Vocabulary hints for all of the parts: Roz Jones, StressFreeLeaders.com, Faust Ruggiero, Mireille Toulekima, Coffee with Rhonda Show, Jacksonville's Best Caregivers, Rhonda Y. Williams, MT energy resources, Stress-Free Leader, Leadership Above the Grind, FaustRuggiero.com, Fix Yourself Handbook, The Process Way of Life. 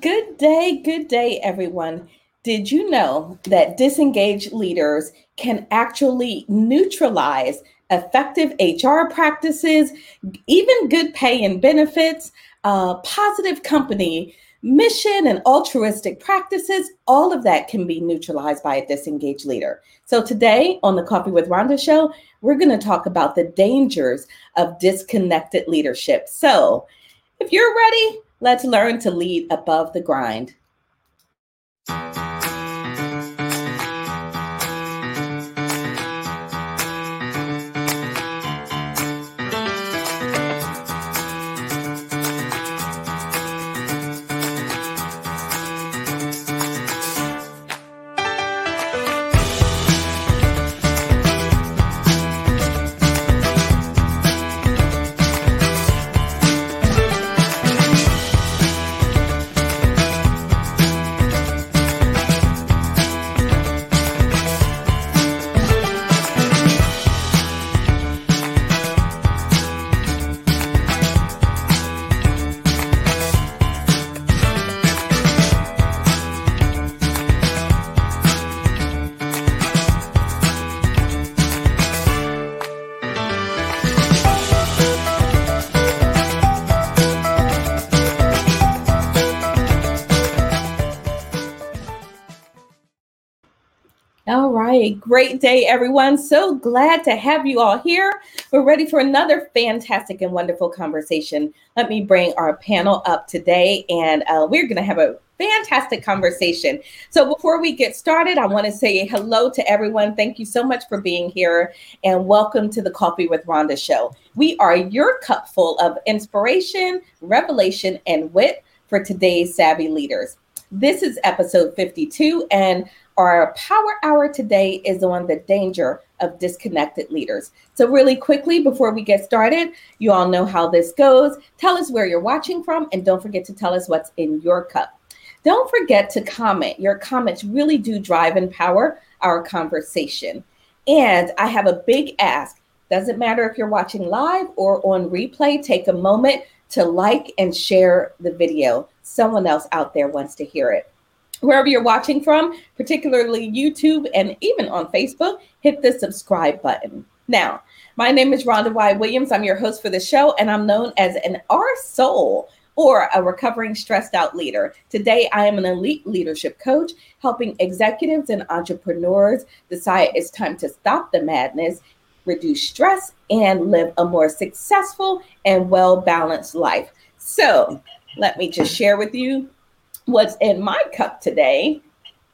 Good day, everyone. Did you know that disengaged leaders can actually neutralize effective HR practices, even good pay and benefits, positive company mission and altruistic practices? All of that can be neutralized by a disengaged leader. So today on the Coffee with Rhonda Show, we're going to talk about the dangers of disconnected leadership. So if you're ready, let's learn to lead above the grind. A great day, everyone. So glad to have you all here. We're ready for another fantastic and wonderful conversation. Let me bring our panel up today, and we're going to have a fantastic conversation. So before we get started, I want to say hello to everyone. Thank you so much for being here, and welcome to the Coffee with Rhonda Show. We are your cup full of inspiration, revelation, and wit for today's savvy leaders. This is episode 52, and our power hour today is on the danger of disconnected leaders. So really quickly, before we get started, you all know how this goes. Tell us where you're watching from, and don't forget to tell us what's in your cup. Don't forget to comment. Your comments really do drive and power our conversation. And I have a big ask. Doesn't matter if you're watching live or on replay, take a moment to like and share the video. Someone else out there wants to hear it. Wherever you're watching from, particularly YouTube and even on Facebook, hit the subscribe button. Now, my name is Rhonda Y. Williams. I'm your host for the show, and I'm known as an R-Soul or a recovering stressed out leader. Today, I am an elite leadership coach, helping executives and entrepreneurs decide it's time to stop the madness, reduce stress, and live a more successful and well-balanced life. So let me just share with you what's in my cup today.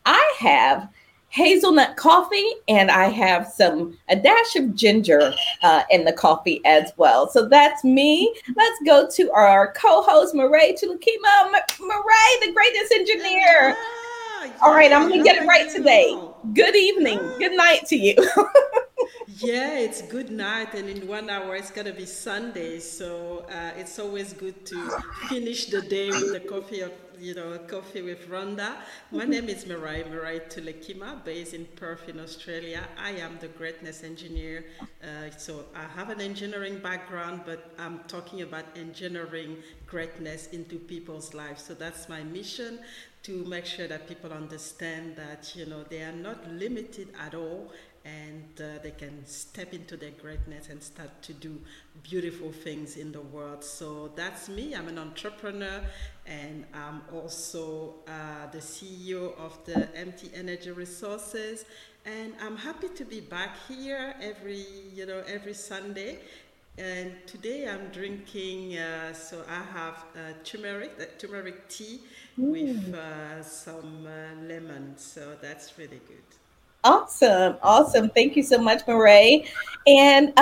I have hazelnut coffee, and I have a dash of ginger in the coffee as well. So that's me. Let's go to our co-host, Mireille Toulekima. Mireille, the greatest engineer. All right, I'm going to get it right today. Good evening. Good night to you. Yeah, it's good night, and in 1 hour it's gonna be Sunday, so it's always good to finish the day with the coffee of, Coffee with Rhonda. My name is Mireille Toulekima, based in Perth in Australia. I am the greatness engineer, so I have an engineering background, but I'm talking about engineering greatness into people's lives. So that's my mission, to make sure that people understand that they are not limited at all, and they can step into their greatness and start to do beautiful things in the world. So that's me. I'm an entrepreneur, and I'm also the CEO of the MT Energy Resources. And I'm happy to be back here every Sunday. And today I'm drinking, so I have turmeric tea with some lemon. So that's really good. Awesome. Thank you so much, Mireille. And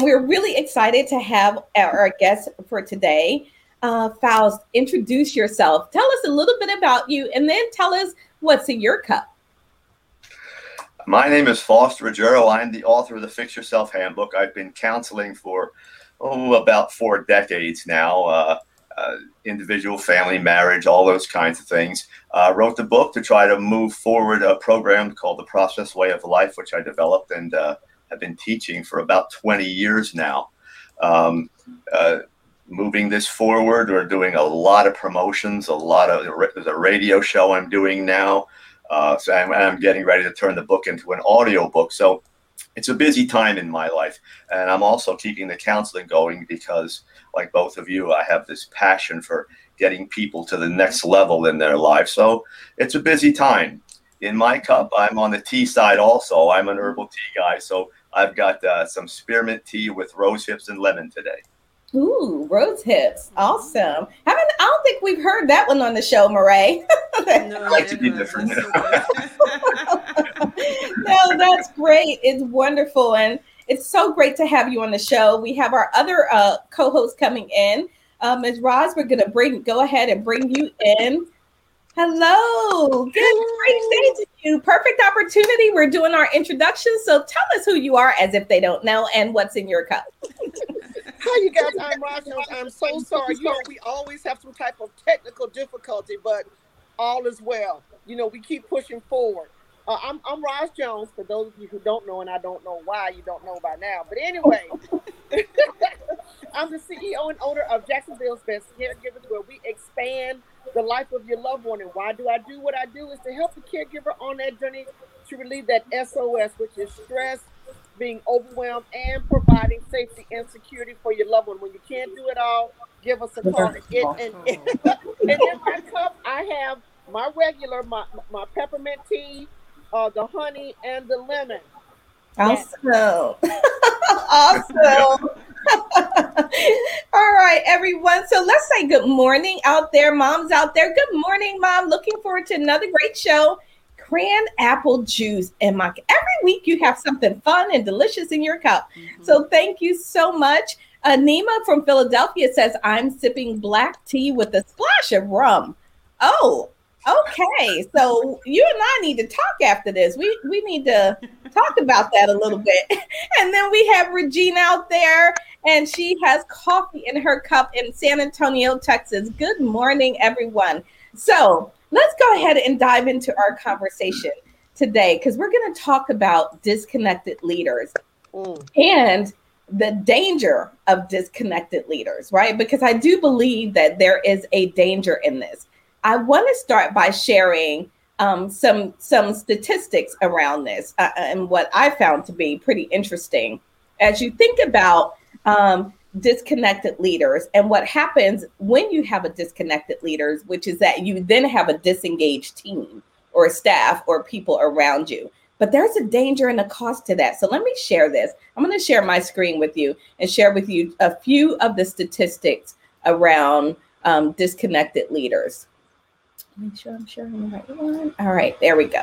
we're really excited to have our guest for today. Faust, introduce yourself. Tell us a little bit about you, and then tell us what's in your cup. My name is Faust Ruggiero. I'm the author of the Fix Yourself Handbook. I've been counseling for, about 4 decades now. Individual, family, marriage, all those kinds of things. Wrote the book to try to move forward a program called The Process Way of Life, which I developed and have been teaching for about 20 years now. moving this forward. We're doing a lot of promotions, there's a radio show I'm doing now. So I'm getting ready to turn the book into an audio book. So it's a busy time in my life. And I'm also keeping the counseling going because, like both of you, I have this passion for getting people to the next level in their life. So it's a busy time. In my cup, I'm on the tea side also. I'm an herbal tea guy. So I've got some spearmint tea with rose hips and lemon today. Ooh, rose hips. Awesome. I don't think we've heard that one on the show, Mireille. No, I like to be different. No, that's great. It's wonderful. And it's so great to have you on the show. We have our other co-host coming in. Ms. Roz, we're going to go ahead and bring you in. Hello. Good, great day to you. Perfect opportunity. We're doing our introduction. So tell us who you are as if they don't know and what's in your cup. Hi, you guys. I'm Roz Jones. I'm so sorry. You know, we always have some type of technical difficulty, but all is well. You know, we keep pushing forward. I'm Roz Jones, for those of you who don't know, and I don't know why you don't know by now. But anyway, I'm the CEO and owner of Jacksonville's Best Caregivers, where we expand the life of your loved one. And why do I do what I do? Is to help the caregiver on that journey to relieve that SOS, which is stress, being overwhelmed, and providing safety and security for your loved one. When you can't do it all, give us a call. And in my cup, I have my regular, my peppermint tea, the honey, and the lemon. Awesome. Awesome. All right, everyone. So let's say good morning out there. Mom's out there. Good morning, Mom. Looking forward to another great show. Cran apple juice and my every week you have something fun and delicious in your cup. Mm-hmm. So thank you so much. Nima from Philadelphia says, I'm sipping black tea with a splash of rum. Oh, okay. So you and I need to talk after this. We need to talk about that a little bit. And then we have Regina out there, and she has coffee in her cup in San Antonio, Texas. Good morning, everyone. So let's go ahead and dive into our conversation today, because we're going to talk about disconnected leaders and the danger of disconnected leaders, right? Because I do believe that there is a danger in this. I want to start by sharing some statistics around this and what I found to be pretty interesting. As you think about disconnected leaders and what happens when you have a disconnected leaders, which is that you then have a disengaged team or staff or people around you. But there's a danger and a cost to that. So let me share this. I'm going to share my screen with you and share with you a few of the statistics around disconnected leaders. Make sure I'm sharing the right one. All right, there we go.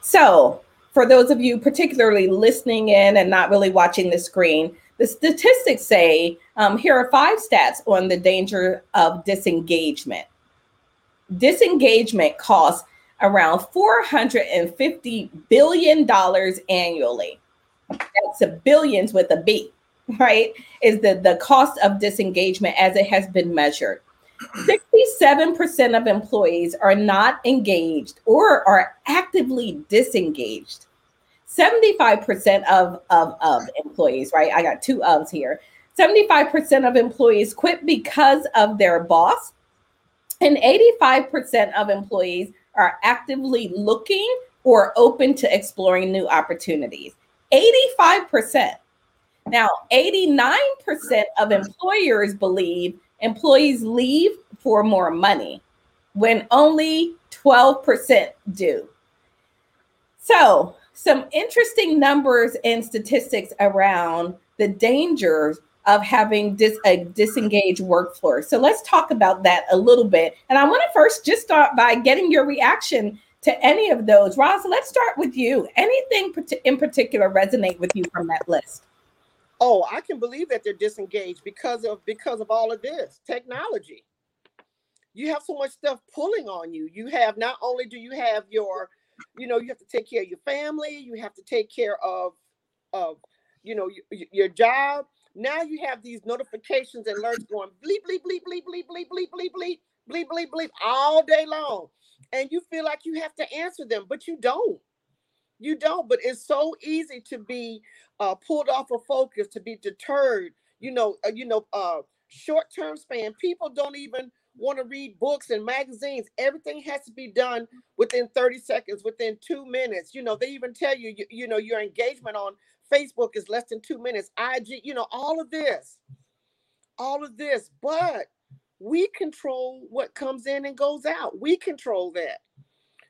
So for those of you particularly listening in and not really watching the screen, the statistics say, here are 5 stats on the danger of disengagement. Disengagement costs around $450 billion annually. That's a billions with a B, right? Is the cost of disengagement as it has been measured. 67% of employees are not engaged or are actively disengaged. 75% of employees, right? I got 2 ofs here. 75% of employees quit because of their boss. And 85% of employees are actively looking or open to exploring new opportunities. 85%. Now, 89% of employers believe employees leave for more money when only 12% do. So, some interesting numbers and statistics around the dangers of having a disengaged workforce. So let's talk about that a little bit. And I want to first just start by getting your reaction to any of those. Roz, let's start with you. Anything in particular resonate with you from that list? Oh, I can believe that they're disengaged because of all of this technology. You have so much stuff pulling on you. You have, not only do you have your, you know, you have to take care of your family. You have to take care of you know, your job. Now you have these notifications and alerts going bleep, bleep, bleep, bleep, bleep, bleep, bleep, bleep, bleep, bleep, bleep, bleep all day long. And you feel like you have to answer them, but you don't. You don't. But it's so easy to be pulled off of focus, to be deterred, you know, short-term span. People don't even want to read books and magazines. Everything has to be done within 30 seconds, within 2 minutes. You know, they even tell you, you know, your engagement on Facebook is less than 2 minutes. IG, you know, all of this. But we control what comes in and goes out. We control that.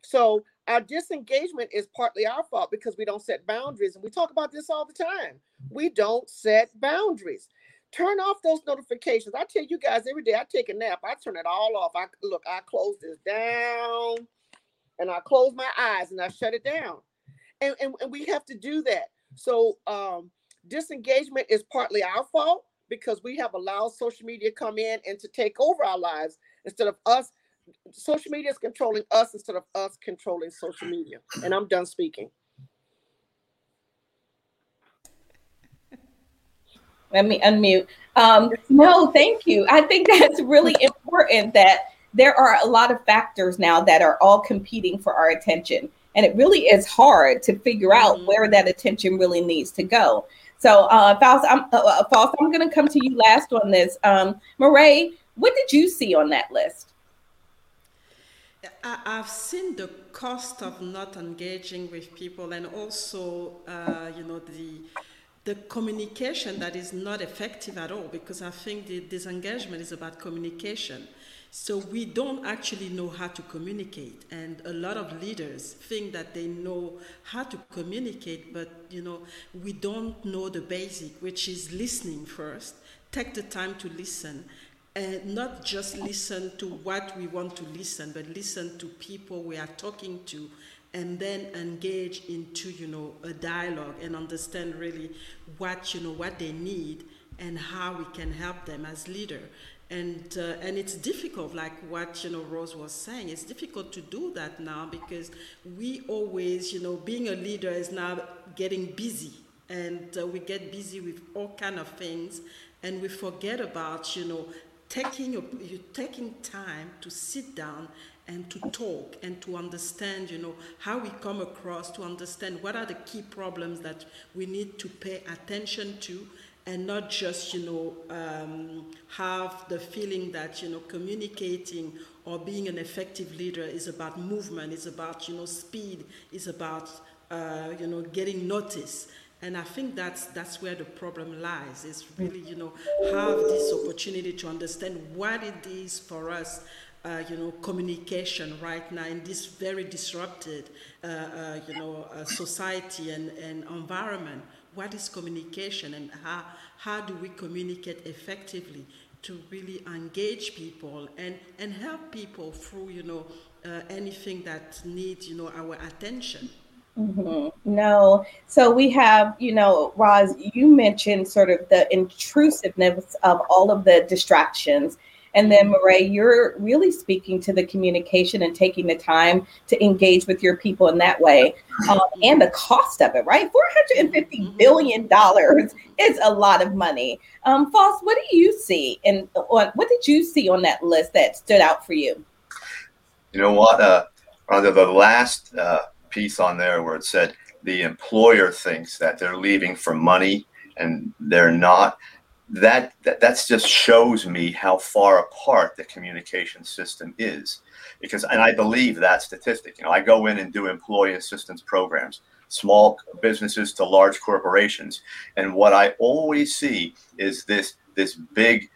So our disengagement is partly our fault because we don't set boundaries. And we talk about this all the time. We don't set boundaries. Turn off those notifications. I tell you guys every day, I take a nap. I turn it all off. I close this down and I close my eyes and I shut it down. And we have to do that. So disengagement is partly our fault because we have allowed social media to come in and to take over our lives instead of us. Social media is controlling us instead of us controlling social media. And I'm done speaking. Let me unmute. No, thank you. I think that's really important that there are a lot of factors now that are all competing for our attention. And it really is hard to figure out where that attention really needs to go. So Faust, I'm going to come to you last on this. Mireille, what did you see on that list? I've seen the cost of not engaging with people, and also, the communication that is not effective at all, because I think the disengagement is about communication. So we don't actually know how to communicate, and a lot of leaders think that they know how to communicate, but we don't know the basic, which is listening first. Take the time to listen. And not just listen to what we want to listen, but listen to people we are talking to, and then engage into, a dialogue and understand really what they need and how we can help them as leader. And it's difficult, like what, Rose was saying, it's difficult to do that now because we always, being a leader is now getting busy, and we get busy with all kind of things, and we forget about, You're taking time to sit down and to talk and to understand, how we come across, to understand what are the key problems that we need to pay attention to, and not just, have the feeling that, communicating or being an effective leader is about movement, is about, speed, is about, getting noticed. And I think that's where the problem lies. It's really, have this opportunity to understand what it is for us, communication right now in this very disrupted, society and environment. What is communication, and how do we communicate effectively to really engage people and help people through, anything that needs, our attention. Mm-hmm. No. So we have, Roz, you mentioned sort of the intrusiveness of all of the distractions. And then Mireille, you're really speaking to the communication and taking the time to engage with your people in that way, and the cost of it, right? $450 billion is a lot of money. Faust, what do you see? And what did you see on that list that stood out for you? You know what, Rhonda, the last piece on there where it said the employer thinks that they're leaving for money and they're not, that's just shows me how far apart the communication system is, because, and I believe that statistic, I go in and do employee assistance programs, small businesses to large corporations. And what I always see is this big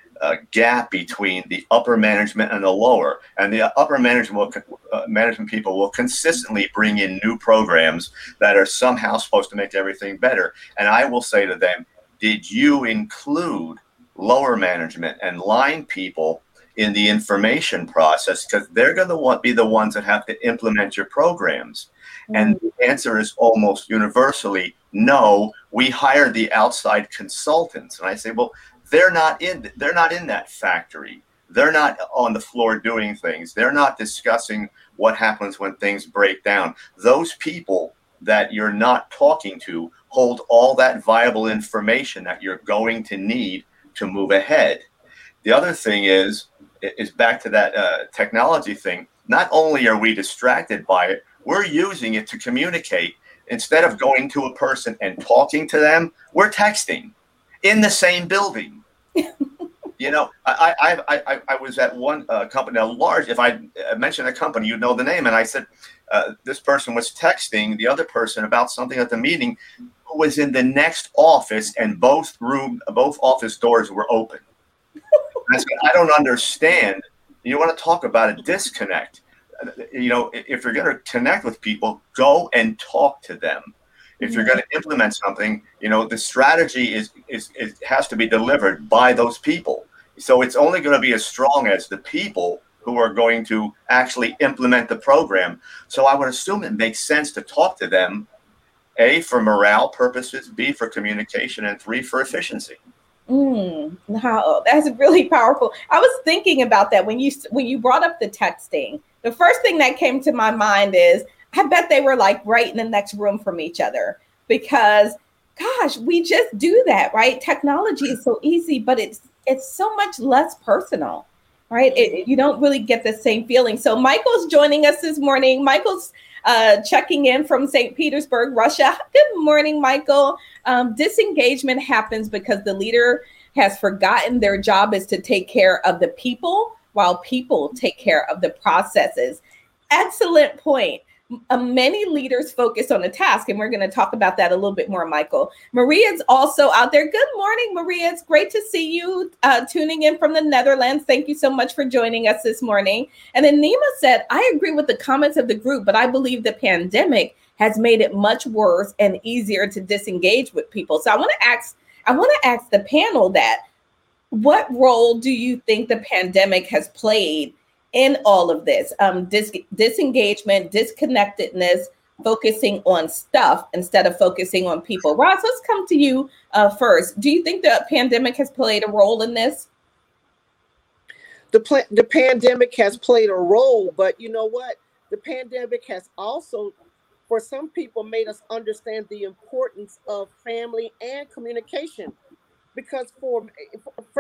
gap between the upper management and the lower, and the upper management people will consistently bring in new programs that are somehow supposed to make everything better. And I will say to them, did you include lower management and line people in the information process? Because they're going to be the ones that have to implement your programs. And the answer is almost universally, no, we hired the outside consultants. And I say, well, They're not in that factory. They're not on the floor doing things. They're not discussing what happens when things break down. Those people that you're not talking to hold all that viable information that you're going to need to move ahead. The other thing is back to that technology thing. Not only are we distracted by it, we're using it to communicate. Instead of going to a person and talking to them, we're texting in the same building. You know, I was at one company, a large, if I mentioned a company, you'd know the name. And I said, this person was texting the other person about something at the meeting who was in the next office, and both office doors were open. I said, I don't understand. You want to talk about a disconnect. You know, if you're going to connect with people, go and talk to them. If you're going to implement something, you know, the strategy is has to be delivered by those people. So it's only going to be as strong as the people who are going to actually implement the program. So I would assume it makes sense to talk to them, A, for morale purposes, B, for communication, and 3, for efficiency. Wow, that's really powerful. I was thinking about that when you brought up the texting. The first thing that came to my mind is, I bet they were like right in the next room from each other, because gosh, we just do that, right? Technology is so easy, but it's so much less personal, right? You don't really get the same feeling. So Michael's joining us this morning. Michael's checking in from St. Petersburg, Russia. Good morning, Michael. Disengagement happens because the leader has forgotten their job is to take care of the people while people take care of the processes. Excellent point. Many leaders focus on a task, and we're going to talk about that a little bit more, Michael. Maria's also out there. Good morning, Maria. It's great to see you tuning in from the Netherlands. Thank you so much for joining us this morning. And then Nima said, I agree with the comments of the group, but I believe the pandemic has made it much worse and easier to disengage with people. So I want to ask the panel that, what role do you think the pandemic has played in all of this, disengagement, disconnectedness, focusing on stuff instead of focusing on people? Roz, let's come to you first. Do you think the pandemic has played a role in this? The pandemic has played a role, but you know what? The pandemic has also, for some people, made us understand the importance of family and communication. Because for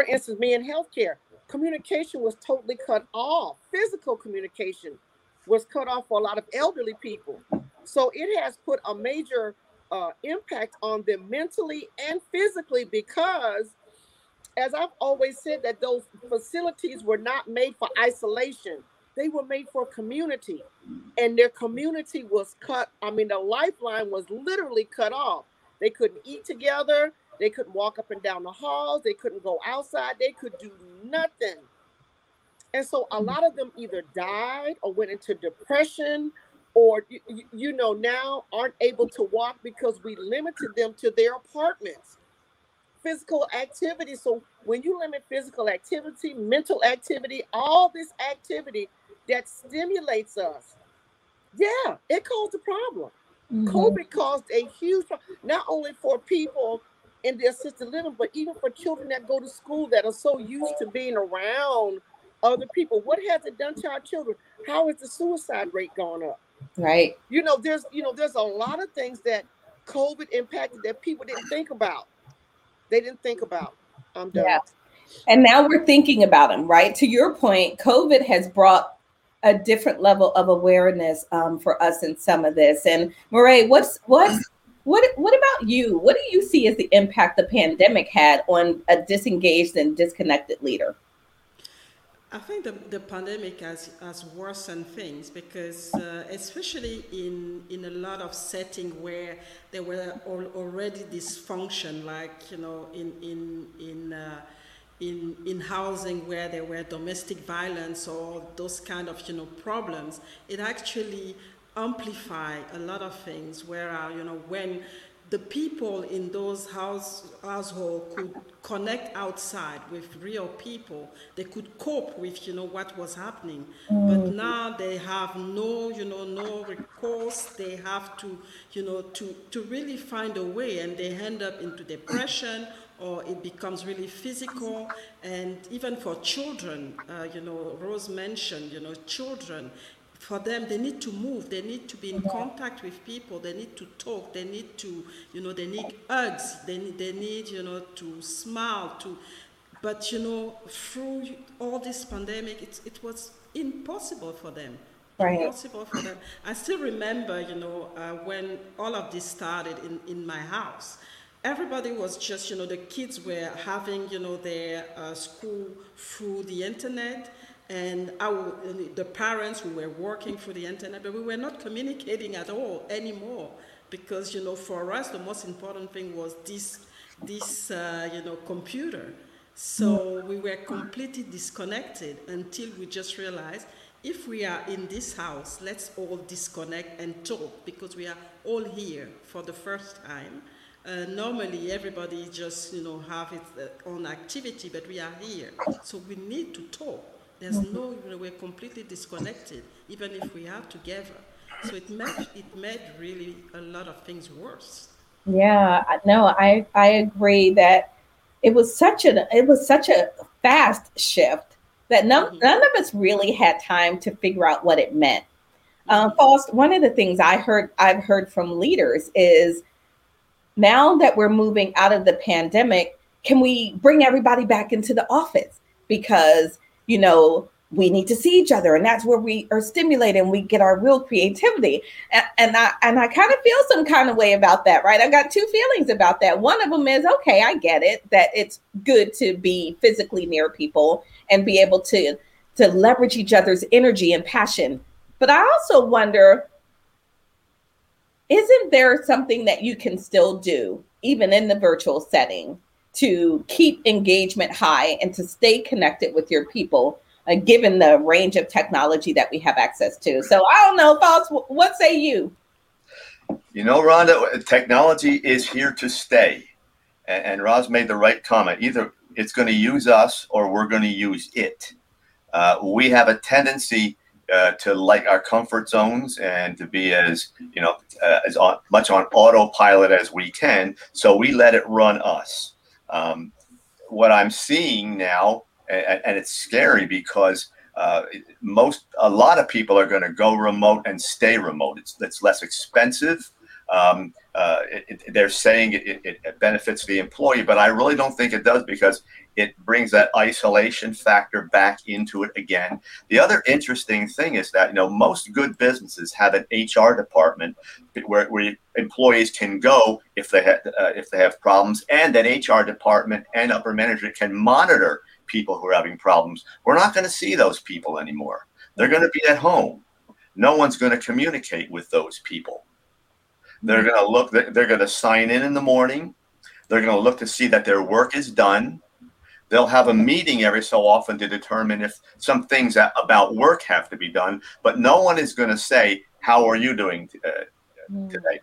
instance, me in healthcare, communication was totally cut off. Physical communication was cut off for a lot of elderly people. So it has put a major impact on them mentally and physically, because as I've always said, that those facilities were not made for isolation. They were made for community, and their community was cut. I mean, the lifeline was literally cut off. They couldn't eat together. They couldn't walk up and down the halls. They couldn't go outside. They could do nothing. And so a lot of them either died or went into depression, or, you know, now aren't able to walk because we limited them to their apartments. Physical activity. So when you limit physical activity, mental activity, all this activity that stimulates us, yeah, it caused a problem. Mm-hmm. COVID caused a huge problem, not only for people in the assisted living, but even for children that go to school that are so used to being around other people. What has it done to our children? How is the suicide rate going up? Right. You know, there's a lot of things that COVID impacted that people didn't think about. They didn't think about. I'm done. Yeah. And now we're thinking about them, right? To your point, COVID has brought a different level of awareness for us in some of this. And Mireille, what about you? What do you see as the impact the pandemic had on a disengaged and disconnected leader? I think the pandemic has worsened things, because especially in a lot of settings where there were already dysfunction, like, you know, in housing where there were domestic violence or those kind of, you know, problems. It actually amplify a lot of things, where, you know, when the people in those households could connect outside with real people, they could cope with, you know, what was happening. But now they have no recourse. They have to, you know, to really find a way, and they end up into depression, or it becomes really physical. And even for children, you know, Rose mentioned, you know, children, for them, they need to move, they need to be in contact with people, they need to talk, they need to, you know, they need hugs, they need, you know, to smile, but, you know, through all this pandemic, it was impossible for them. Right. Impossible for them. I still remember, you know, when all of this started in my house, everybody was just, the kids were having, their school through the internet, and the parents who were working through the internet, but we were not communicating at all anymore, because, for us, the most important thing was this computer. So we were completely disconnected until we just realized, if we are in this house, let's all disconnect and talk, because we are all here for the first time. Normally, everybody just, have its own activity, but we are here. So we need to talk. There's no, we're completely disconnected, even if we are together. So it made really a lot of things worse. Yeah, no, I agree that it was such a fast shift that none of us really had time to figure out what it meant. Faust, one of the things I've heard from leaders is, now that we're moving out of the pandemic, can we bring everybody back into the office? Because, we need to see each other, and that's where we are stimulated and we get our real creativity. And I kind of feel some kind of way about that, right? I've got two feelings about that. One of them is, okay, I get it, that it's good to be physically near people and be able to leverage each other's energy and passion. But I also wonder, isn't there something that you can still do, even in the virtual setting, to keep engagement high and to stay connected with your people, given the range of technology that we have access to? So I don't know, Faust, what say you? Rhonda, technology is here to stay. And Roz made the right comment. Either it's going to use us or we're going to use it. We have a tendency to like our comfort zones and to be as much on autopilot as we can. So we let it run us. What I'm seeing now, and it's scary, because a lot of people are going to go remote and stay remote. It's less expensive. They're saying it benefits the employee, but I really don't think it does, because it brings that isolation factor back into it again. The other interesting thing is that most good businesses have an HR department where employees can go if they have problems, and that HR department and upper management can monitor people who are having problems. We're not going to see those people anymore. They're going to be at home. No one's going to communicate with those people. They're going to look, they're going to sign in the morning. They're going to look to see that their work is done. They'll have a meeting every so often to determine if some things about work have to be done, but no one is going to say, how are you doing today?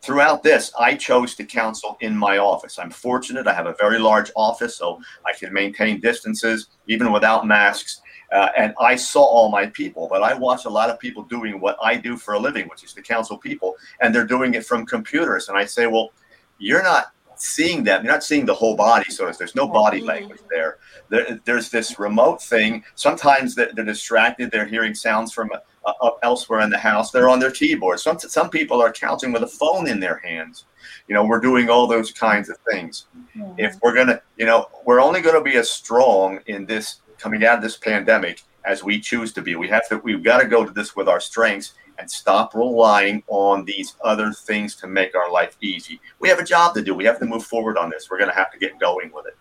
Throughout this, I chose to counsel in my office. I'm fortunate. I have a very large office, so I can maintain distances even without masks. And I saw all my people, but I watch a lot of people doing what I do for a living, which is to counsel people, and they're doing it from computers. And I say, well, you're not seeing them. You're not seeing the whole body. So there's no body language there. There's this remote thing. Sometimes they're distracted. They're hearing sounds from up elsewhere in the house. They're on their keyboard. Some people are counting with a phone in their hands. We're doing all those kinds of things. Yeah. If we're going to, we're only going to be as strong in this, coming out of this pandemic, as we choose to be. We've got to go to this with our strengths and stop relying on these other things to make our life easy. We have a job to do. We have to move forward on this. We're going to have to get going with it.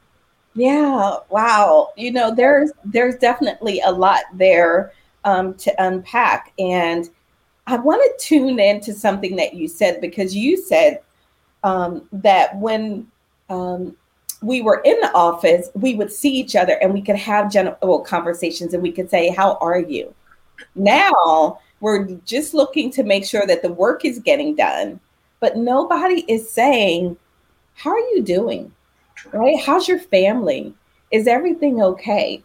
Yeah. Wow. There's definitely a lot there to unpack. And I want to tune into something that you said, because you said that when we were in the office, we would see each other and we could have general conversations and we could say, how are you? Now we're just looking to make sure that the work is getting done, but nobody is saying, how are you doing? Right? How's your family? Is everything okay?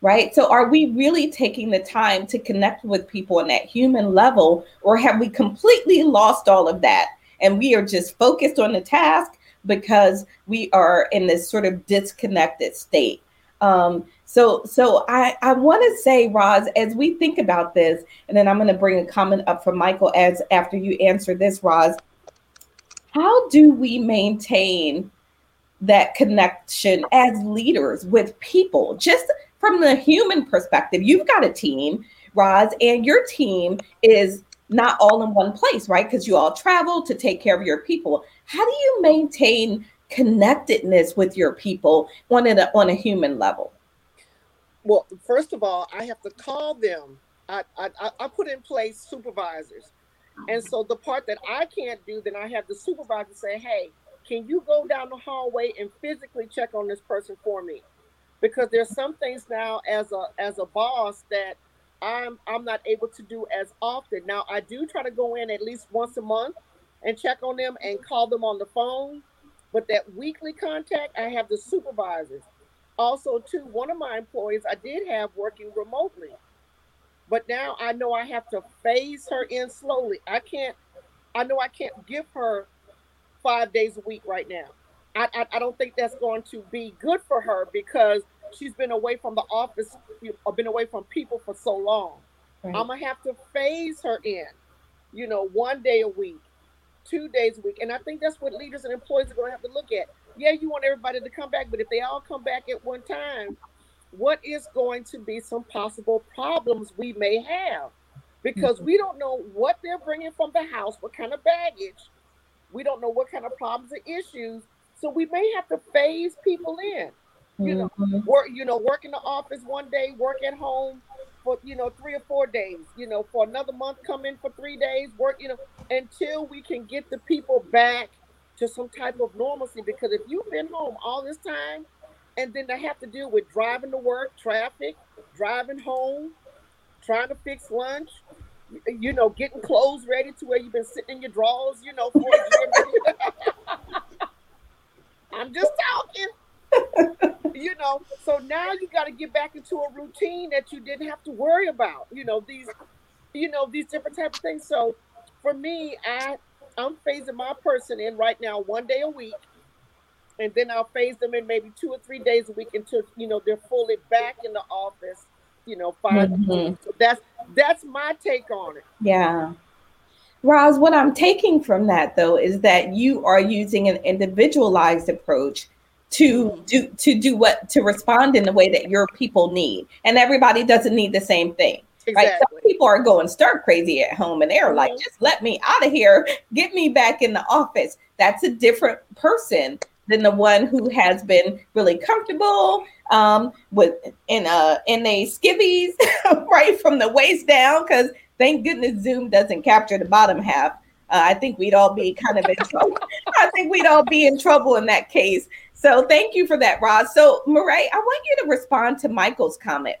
Right? So are we really taking the time to connect with people on that human level, or have we completely lost all of that? And we are just focused on the task, because we are in this sort of disconnected state. So I want to say, Roz, as we think about this, and then I'm going to bring a comment up from Michael after you answer this, Roz, how do we maintain that connection as leaders with people? Just from the human perspective, you've got a team, Roz, and your team is not all in one place, right? Because you all travel to take care of your people. How do you maintain connectedness with your people on a human level? Well, first of all, I have to call them. I put in place supervisors. And so the part that I can't do, then I have the supervisor say, hey, can you go down the hallway and physically check on this person for me? Because there's some things now as a boss that I'm not able to do as often. Now, I do try to go in at least once a month and check on them and call them on the phone. But that weekly contact, I have the supervisors. Also, too, one of my employees I did have working remotely. But now I know I have to phase her in slowly. I know I can't give her 5 days a week right now. I don't think that's going to be good for her because she's been away from the office, been away from people for so long. Right. I'm going to have to phase her in, 1 day a week, 2 days a week. And I think that's what leaders and employees are going to have to look at. Yeah, you want everybody to come back, but if they all come back at one time, what is going to be some possible problems we may have? Because we don't know what they're bringing from the house, what kind of baggage. We don't know what kind of problems or issues. So we may have to phase people in, work in the office 1 day, work at home for, 3 or 4 days, for another month, come in for 3 days, work, until we can get the people back to some type of normalcy. Because if you've been home all this time, and then they have to deal with driving to work, traffic, driving home, trying to fix lunch, getting clothes ready to where you've been sitting in your drawers, for a I'm just talking, So now you got to get back into a routine that you didn't have to worry about, these different types of things. So for me, I'm phasing my person in right now 1 day a week. And then I'll phase them in maybe 2 or 3 days a week until, they're fully back in the office, 5 days. Mm-hmm. So that's my take on it. Yeah. Roz, what I'm taking from that, though, is that you are using an individualized approach to respond in the way that your people need. And everybody doesn't need the same thing. Exactly. Right? Some people are going stir crazy at home and they're like, just let me out of here. Get me back in the office. That's a different person than the one who has been really comfortable in a skivvies right from the waist down, because thank goodness Zoom doesn't capture the bottom half. I think we'd all be kind of in trouble. I think we'd all be in trouble in that case. So thank you for that, Roz. So Mireille, I want you to respond to Michael's comment.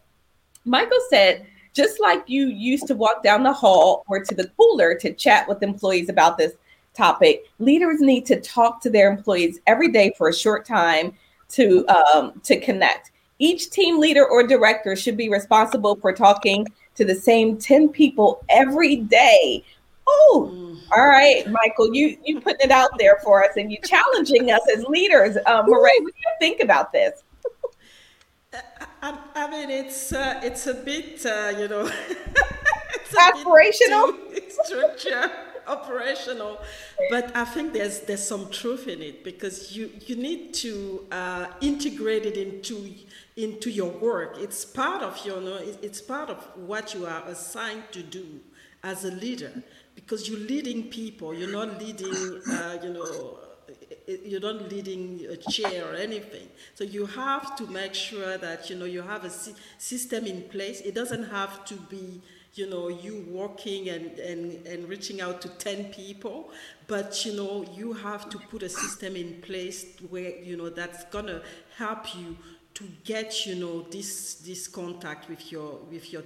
Michael said, just like you used to walk down the hall or to the cooler to chat with employees about this topic, leaders need to talk to their employees every day for a short time to connect. Each team leader or director should be responsible for talking to the same 10 people every day. Oh, all right, Michael, you putting it out there for us and you challenging us as leaders. Mireille, what do you think about this? I mean, it's a bit, it's aspirational. Structure. Operational, but I think there's some truth in it, because you need to integrate it into your work. It's part of it's part of what you are assigned to do as a leader, because you're leading people. You're not leading you're not leading a chair or anything. So you have to make sure that you have a system in place. It doesn't have to be you working and reaching out to 10 people, but you have to put a system in place where that's gonna help you to get this contact with your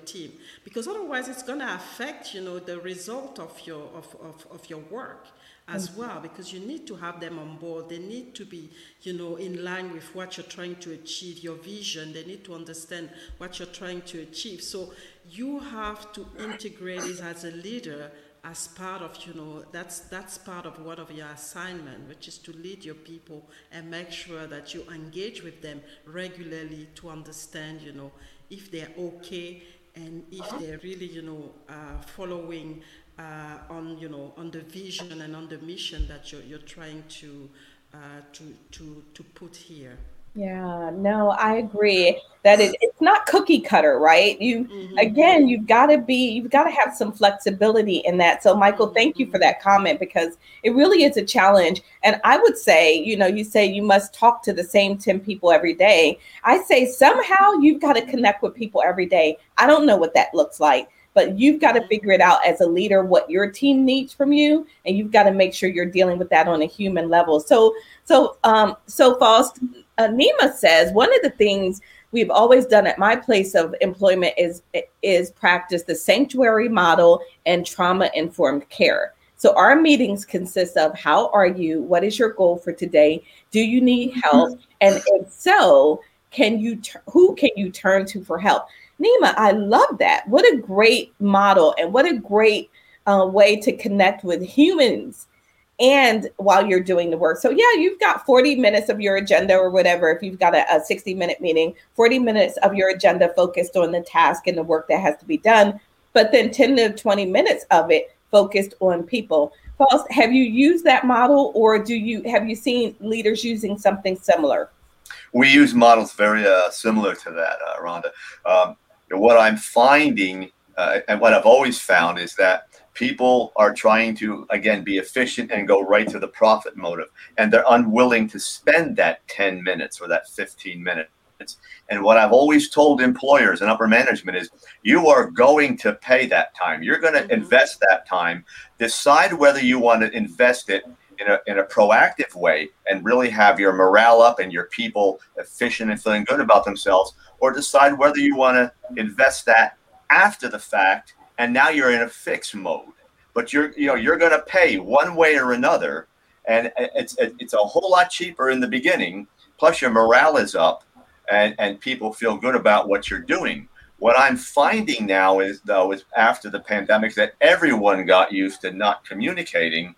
team, because otherwise it's gonna affect the result of your work as well, because you need to have them on board. They need to be, in line with what you're trying to achieve, your vision. They need to understand what you're trying to achieve. So you have to integrate it as a leader as part of, that's part of one of your assignment, which is to lead your people and make sure that you engage with them regularly to understand, if they're okay and if they're really, following on the vision and on the mission that you're trying to put here. Yeah, no, I agree that it's not cookie cutter, right? You've got to have some flexibility in that. So Michael, thank you for that comment, because it really is a challenge. And I would say, you say you must talk to the same 10 people every day. I say somehow you've got to connect with people every day. I don't know what that looks like, but you've got to figure it out as a leader, what your team needs from you. And you've got to make sure you're dealing with that on a human level. So Faust, Nima says, one of the things we've always done at my place of employment is practice the sanctuary model and trauma-informed care. So our meetings consist of, how are you? What is your goal for today? Do you need help? And if so, who can you turn to for help? Nima, I love that. What a great model, and what a great way to connect with humans and while you're doing the work. So yeah, you've got 40 minutes of your agenda or whatever. If you've got a 60-minute meeting, 40 minutes of your agenda focused on the task and the work that has to be done, but then 10 to 20 minutes of it focused on people. Faust, have you used that model, or have you seen leaders using something similar? We use models very similar to that, Rhonda. What I'm finding and what I've always found is that people are trying to, again, be efficient and go right to the profit motive, and they're unwilling to spend that 10 minutes or that 15 minutes. And what I've always told employers and upper management is, you are going to pay that time. You're going to invest that time. Decide whether you want to invest it in a proactive way and really have your morale up and your people efficient and feeling good about themselves, or decide whether you want to invest that after the fact, and now you're in a fix mode, but you're going to pay one way or another, and it's a whole lot cheaper in the beginning, plus your morale is up and people feel good about what you're doing. What I'm finding now is after the pandemic that everyone got used to not communicating.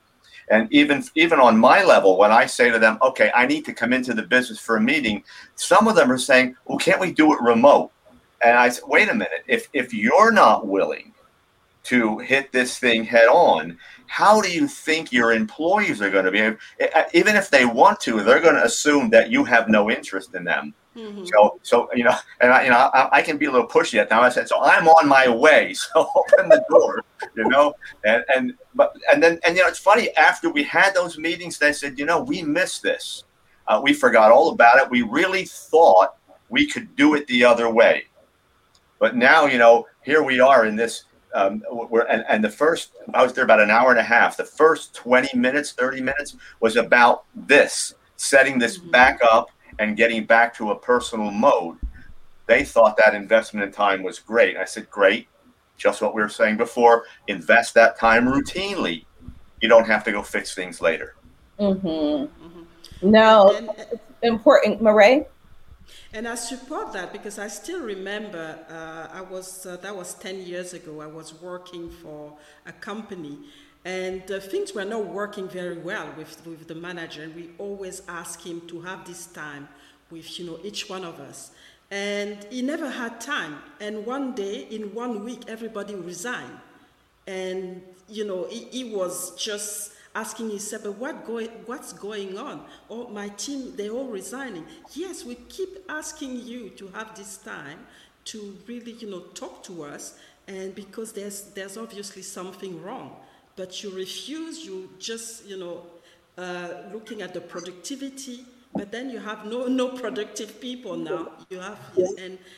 And even on my level, when I say to them, okay, I need to come into the business for a meeting, some of them are saying, well, can't we do it remote? And I said, wait a minute, if you're not willing to hit this thing head on, how do you think your employees are going to be? Even if they want to, they're going to assume that you have no interest in them. Mm-hmm. So I can be a little pushy at times. I said, so I'm on my way. So open the door, and then it's funny, after we had those meetings, they said, we missed this. We forgot all about it. We really thought we could do it the other way. But now, here we are in this, I was there about an hour and a half. The first 30 minutes was about this, setting this back up and getting back to a personal mode. They thought that investment in time was great. I said, great, just what we were saying before, invest that time routinely. You don't have to go fix things later. No, it's important, Mireille. And I support that, because I still remember, that was 10 years ago, I was working for a company, and things were not working very well with the manager, and we always asked him to have this time with each one of us, and he never had time. And one day in 1 week, everybody resigned, and he was just asking himself, but what's going on? Oh, my team, they're all resigning. Yes, we keep asking you to have this time to really talk to us, and because there's obviously something wrong. But you refuse, you just, looking at the productivity, but then you have no productive people now. You have,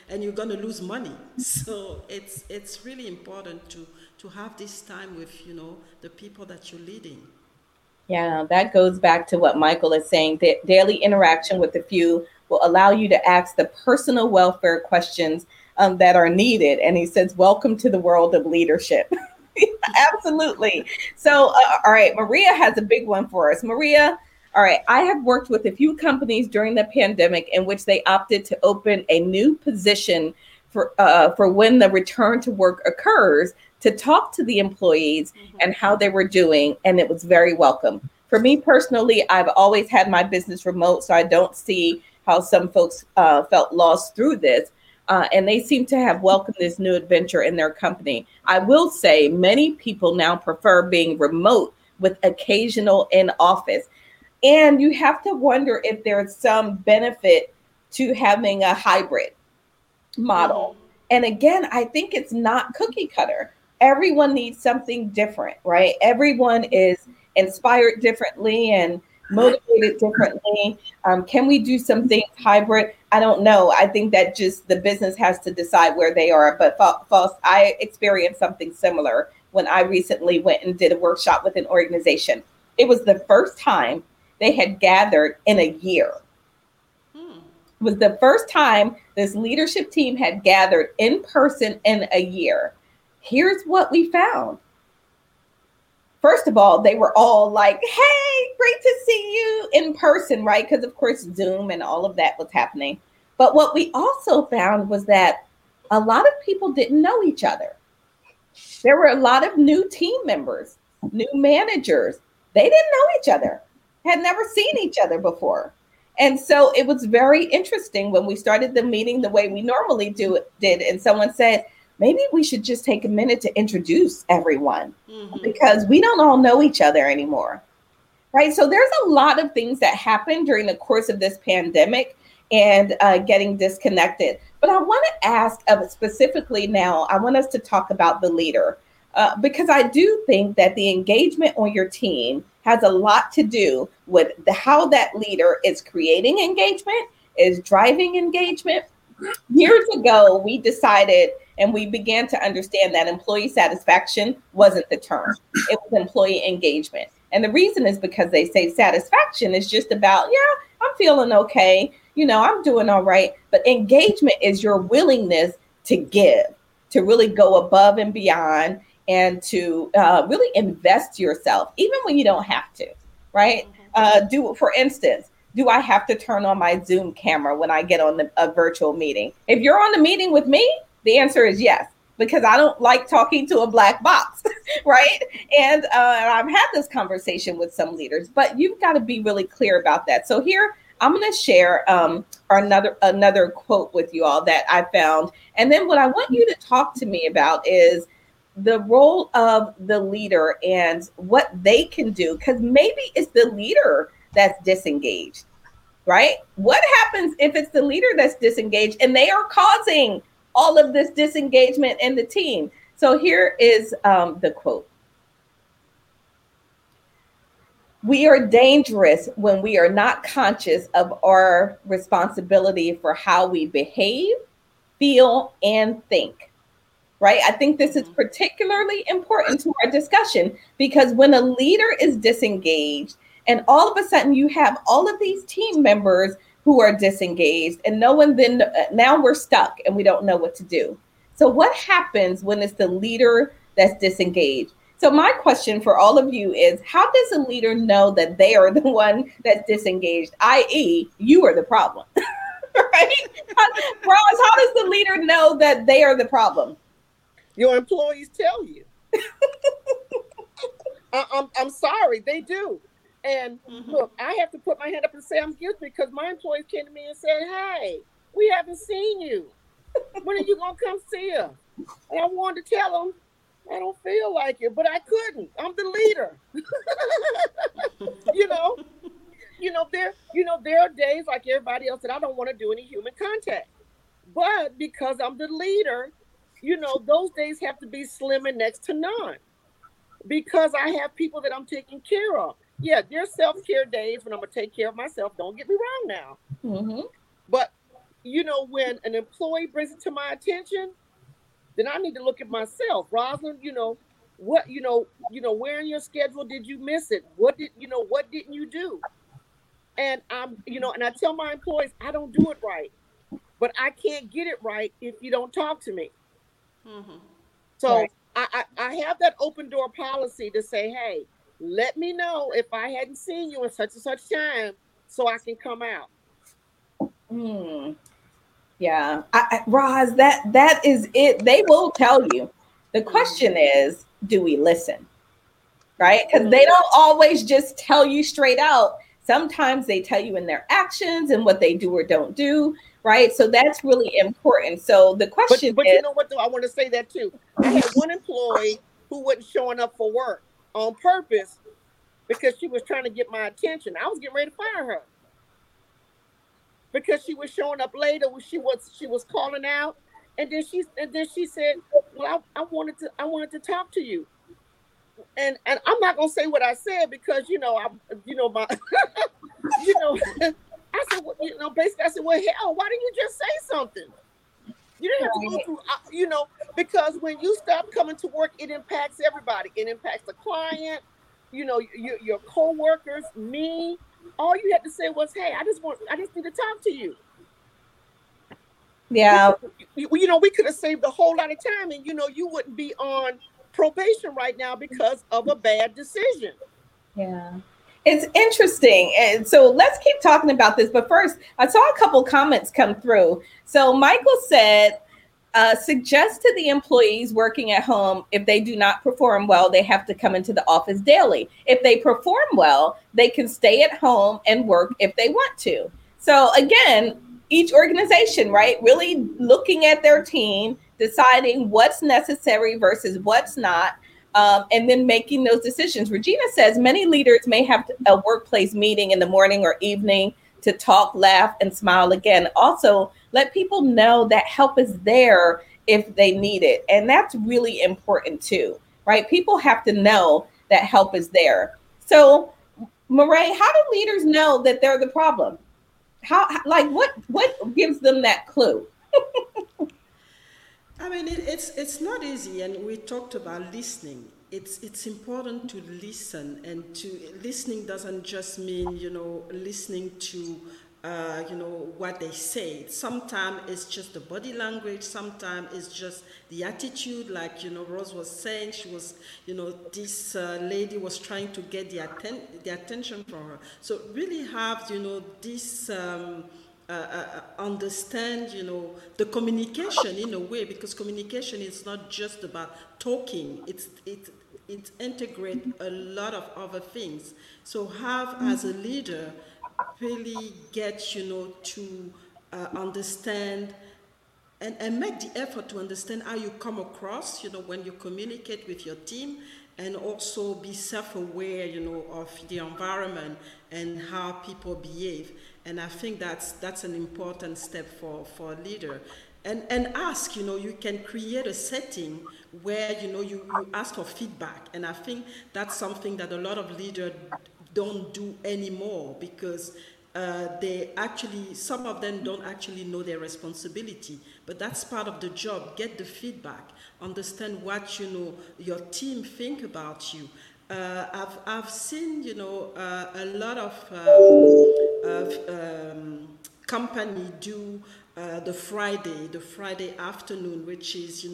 and you're going to lose money. So it's really important to have this time with, the people that you're leading. Yeah, that goes back to what Michael is saying, that daily interaction with the few will allow you to ask the personal welfare questions that are needed. And he says, welcome to the world of leadership. Absolutely. So, all right, Maria has a big one for us. Maria, all right, I have worked with a few companies during the pandemic in which they opted to open a new position for when the return to work occurs, to talk to the employees and how they were doing, and it was very welcome. For me personally, I've always had my business remote, so I don't see how some folks felt lost through this. And they seem to have welcomed this new adventure in their company. I will say many people now prefer being remote with occasional in office. And you have to wonder if there's some benefit to having a hybrid model. And again, I think it's not cookie cutter. Everyone needs something different, right? Everyone is inspired differently and motivated differently. Can we do some things hybrid? I don't know. I think that just the business has to decide where they are. But Faust, I experienced something similar when I recently went and did a workshop with an organization. It was the first time they had gathered in a year. It was the first time this leadership team had gathered in person in a year. Here's what we found. First of all, they were all like, hey, great to see you in person, right? Because of course, Zoom and all of that was happening. But what we also found was that a lot of people didn't know each other. There were a lot of new team members, new managers. They didn't know each other, had never seen each other before. And so it was very interesting when we started the meeting the way we normally did. And someone said, maybe we should just take a minute to introduce everyone because we don't all know each other anymore, right? So there's a lot of things that happened during the course of this pandemic and getting disconnected. But I want to ask specifically now, I want us to talk about the leader because I do think that the engagement on your team has a lot to do with how that leader is creating engagement, is driving engagement. Years ago, we decided and we began to understand that employee satisfaction wasn't the term. It was employee engagement. And the reason is because they say satisfaction is just about, yeah, I'm feeling okay. You know, I'm doing all right. But engagement is your willingness to give, to really go above and beyond and to really invest yourself, even when you don't have to, right? For instance, do I have to turn on my Zoom camera when I get on a virtual meeting? If you're on the meeting with me, the answer is yes, because I don't like talking to a black box, right? And I've had this conversation with some leaders, but you've got to be really clear about that. So here, I'm going to share another quote with you all that I found. And then what I want you to talk to me about is the role of the leader and what they can do, because maybe it's the leader that's disengaged, right? What happens if it's the leader that's disengaged and they are causing all of this disengagement in the team? So here is the quote. We are dangerous when we are not conscious of our responsibility for how we behave, feel, and think, right? I think this is particularly important to our discussion because when a leader is disengaged and all of a sudden you have all of these team members who are disengaged and no one then, now we're stuck and we don't know what to do. So what happens when it's the leader that's disengaged? So my question for all of you is, how does a leader know that they are the one that's disengaged, i.e. you are the problem, right? Roz, how does the leader know that they are the problem? Your employees tell you. I'm sorry, they do. And look, I have to put my hand up and say I'm guilty because my employees came to me and said, hey, we haven't seen you. When are you going to come see us? And I wanted to tell them, I don't feel like it, but I couldn't. I'm the leader. There are days like everybody else that I don't want to do any human contact. But because I'm the leader, those days have to be slim and next to none because I have people that I'm taking care of. Yeah, there's self-care days when I'm going to take care of myself. Don't get me wrong now. But, when an employee brings it to my attention, then I need to look at myself. Rosalind, where in your schedule did you miss it? What didn't you do? And I tell my employees, I don't do it right, but I can't get it right if you don't talk to me. So right. I have that open door policy to say, hey, let me know if I hadn't seen you in such and such time so I can come out. Yeah. Roz, that is it. They will tell you. The question is, do we listen? Right? Because they don't always just tell you straight out. Sometimes they tell you in their actions and what they do or don't do. Right? So that's really important. So the question is. But you know what, though? I want to say that too. I had one employee who wasn't showing up for work on purpose because she was trying to get my attention. I was getting ready to fire her. because she was showing up later when she was calling out. And then she said, well, I wanted to talk to you. And I'm not going to say what I said because, I said, basically I said, well, hell, why didn't you just say something? You didn't have to go through, because when you stop coming to work, it impacts everybody. It impacts the client, your coworkers, me. All you had to say was, hey, I just need to talk to you. Yeah. We could have saved a whole lot of time and, you wouldn't be on probation right now because of a bad decision. Yeah. It's interesting. And so let's keep talking about this. But first, I saw a couple comments come through. So Michael said, suggest to the employees working at home, if they do not perform well, they have to come into the office daily. If they perform well, they can stay at home and work if they want to. So again, each organization, right, really looking at their team, deciding what's necessary versus what's not, and then making those decisions. Regina says many leaders may have a workplace meeting in the morning or evening to talk, laugh, and smile again. Also, let people know that help is there if they need it. And that's really important too, right? People have to know that help is there. So, Mireille, how do leaders know that they're the problem? What gives them that clue? I mean, it's not easy. And we talked about listening. It's important to listen, and to listening doesn't just mean, listening to, what they say. Sometimes it's just the body language. Sometimes it's just the attitude. Like, Rose was saying, she was, this lady was trying to get the attention from her. So really have, this... understand, the communication in a way, because communication is not just about talking. It integrates a lot of other things. So have as a leader really get, to understand and make the effort to understand how you come across, when you communicate with your team, and also be self-aware, of the environment and how people behave. And I think that's an important step for a leader. And ask, you can create a setting where, you ask for feedback. And I think that's something that a lot of leaders don't do anymore, because some of them don't actually know their responsibility. But that's part of the job. Get the feedback. Understand what, your team think about you. I've seen, a lot of company do the Friday afternoon, which is,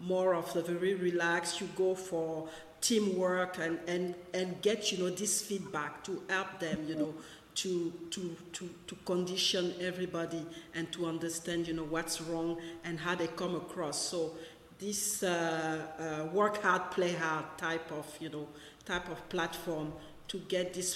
more of the very relaxed. You go for teamwork and get, this feedback to help them, to condition everybody and to understand, what's wrong and how they come across. So this work hard, play hard type of platform to get this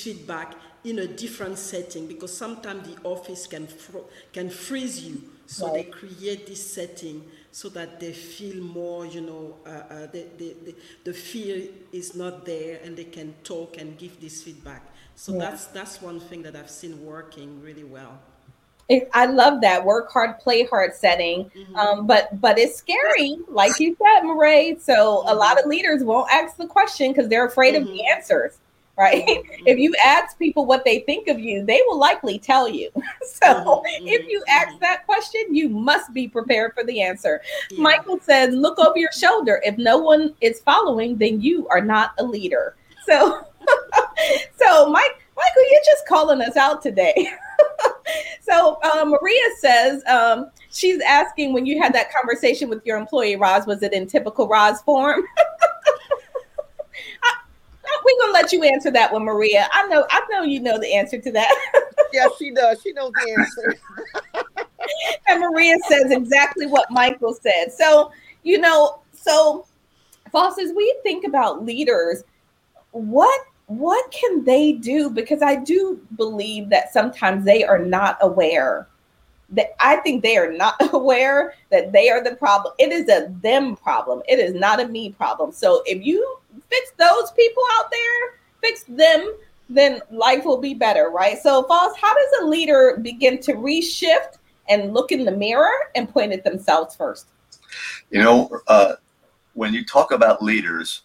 feedback in a different setting, because sometimes the office can freeze you. So right. They create this setting so that they feel more, the fear is not there, and they can talk and give this feedback. So yeah. That's one thing that I've seen working really well. I love that work hard, play hard setting, mm-hmm. But it's scary, like you said, Mireille. So a lot of leaders won't ask the question because they're afraid mm-hmm. of the answers, right? Mm-hmm. If you ask people what they think of you, they will likely tell you. So mm-hmm. if you ask that question, you must be prepared for the answer. Yeah. Michael says, look over your shoulder. If no one is following, then you are not a leader. So, Michael, you're just calling us out today. So Maria says, she's asking, when you had that conversation with your employee, Roz, was it in typical Roz form? We're going to let you answer that one, Maria. I know you know the answer to that. Yeah, she does. She knows the answer. And Maria says exactly what Michael said. So, Faust, as we think about leaders, what can they do? Because I do believe that sometimes they are not aware. I think they are not aware that they are the problem. It is a them problem. It is not a me problem. So if you fix those people out there, fix them, then life will be better, right? So, Faust, how does a leader begin to reshift and look in the mirror and point at themselves first? You know, when you talk about leaders,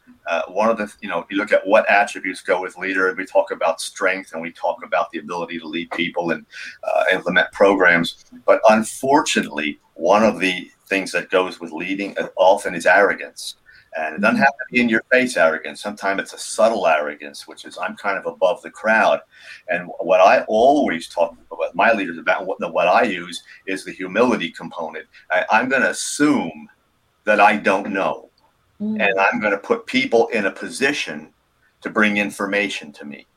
one of the, you know, you look at what attributes go with leader, and we talk about strength, and we talk about the ability to lead people and implement programs. But unfortunately, one of the things that goes with leading often is arrogance. And it doesn't have to be in your face arrogance. Sometimes it's a subtle arrogance, which is I'm kind of above the crowd. And what I always talk about my leaders about, what I use is the humility component. I'm going to assume that I don't know. Mm-hmm. And I'm going to put people in a position to bring information to me.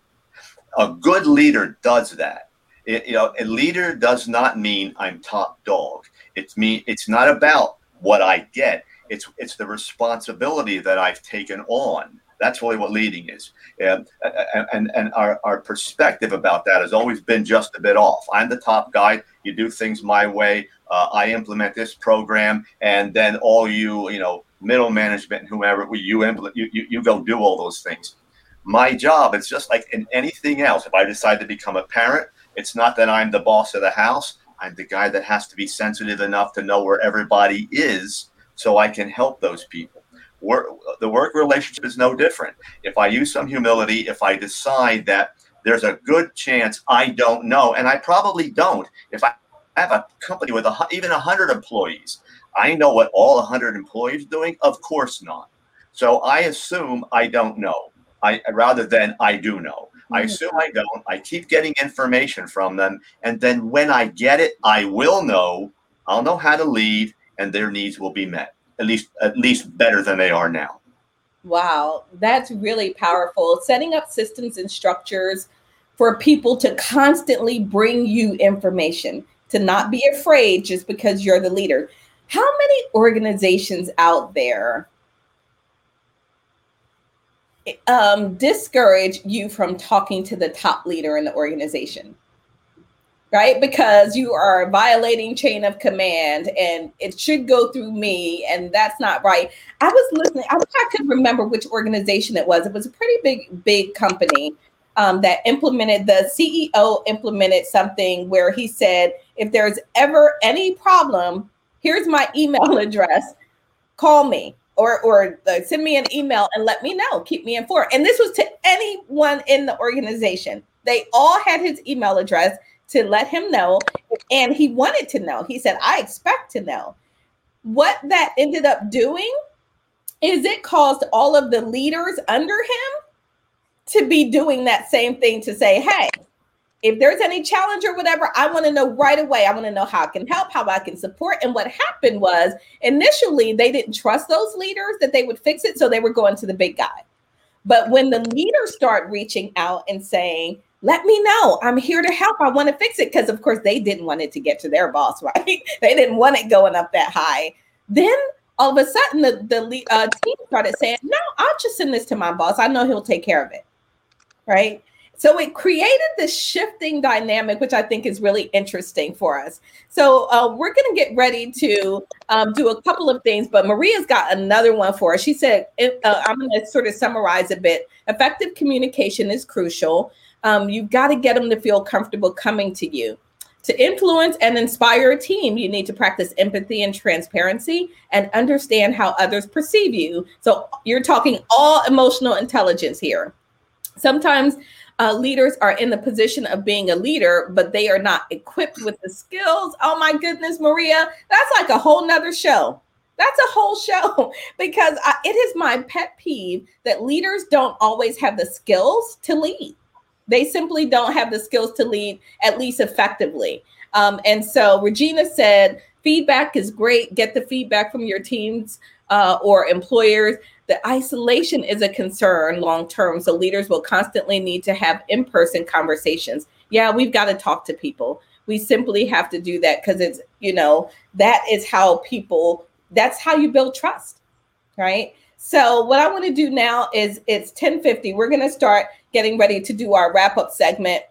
A good leader does that. It, you know, a leader does not mean I'm top dog. It's not about what I get. It's the responsibility that I've taken on. That's really what leading is. And our perspective about that has always been just a bit off. I'm the top guy. You do things my way. I implement this program. And then all you middle management and whomever, you implement, you go do all those things. My job, it's just like in anything else. If I decide to become a parent, it's not that I'm the boss of the house. I'm the guy that has to be sensitive enough to know where everybody is, so I can help those people. The work relationship is no different. If I use some humility, if I decide that there's a good chance I don't know, and I probably don't. If I have a company with even 100 employees, I know what all 100 employees are doing? Of course not. So I assume I don't know, rather than I do know. I assume I don't. I keep getting information from them. And then when I get it, I will know. I'll know how to lead, and their needs will be met, at least better than they are now. Wow, that's really powerful. Setting up systems and structures for people to constantly bring you information, to not be afraid just because you're the leader. How many organizations out there discourage you from talking to the top leader in the organization? Right? Because you are violating chain of command and it should go through me. And that's not right. I was listening. I wish I could remember which organization it was. It was a pretty big company that implemented, the CEO implemented something where he said, if there's ever any problem, here's my email address, call me or send me an email and let me know, keep me informed. And this was to anyone in the organization. They all had his email address to let him know, and he wanted to know. He said, I expect to know. What that ended up doing is it caused all of the leaders under him to be doing that same thing, to say, hey, if there's any challenge or whatever, I want to know right away. I want to know how I can help, how I can support. And what happened was, initially, they didn't trust those leaders that they would fix it, so they were going to the big guy. But when the leaders start reaching out and saying, let me know, I'm here to help, I want to fix it, because of course they didn't want it to get to their boss, right? They didn't want it going up that high. Then all of a sudden the team started saying, no, I'll just send this to my boss. I know he'll take care of it, right? So it created this shifting dynamic, which I think is really interesting for us. So we're going to get ready to do a couple of things, but Maria's got another one for us. She said, I'm going to sort of summarize a bit. Effective communication is crucial. You've got to get them to feel comfortable coming to you. To influence and inspire a team, you need to practice empathy and transparency and understand how others perceive you. So you're talking all emotional intelligence here. Sometimes leaders are in the position of being a leader, but they are not equipped with the skills. Oh my goodness, Maria, that's like a whole nother show. That's a whole show, because it is my pet peeve that leaders don't always have the skills to lead. They simply don't have the skills to lead, at least effectively. And so Regina said, feedback is great. Get the feedback from your teams or employers. The isolation is a concern long-term. So leaders will constantly need to have in-person conversations. Yeah, we've got to talk to people. We simply have to do that, because it's, that is how that's how you build trust, right? So what I want to do now is, it's 10:50. We're going to start getting ready to do our wrap-up segment,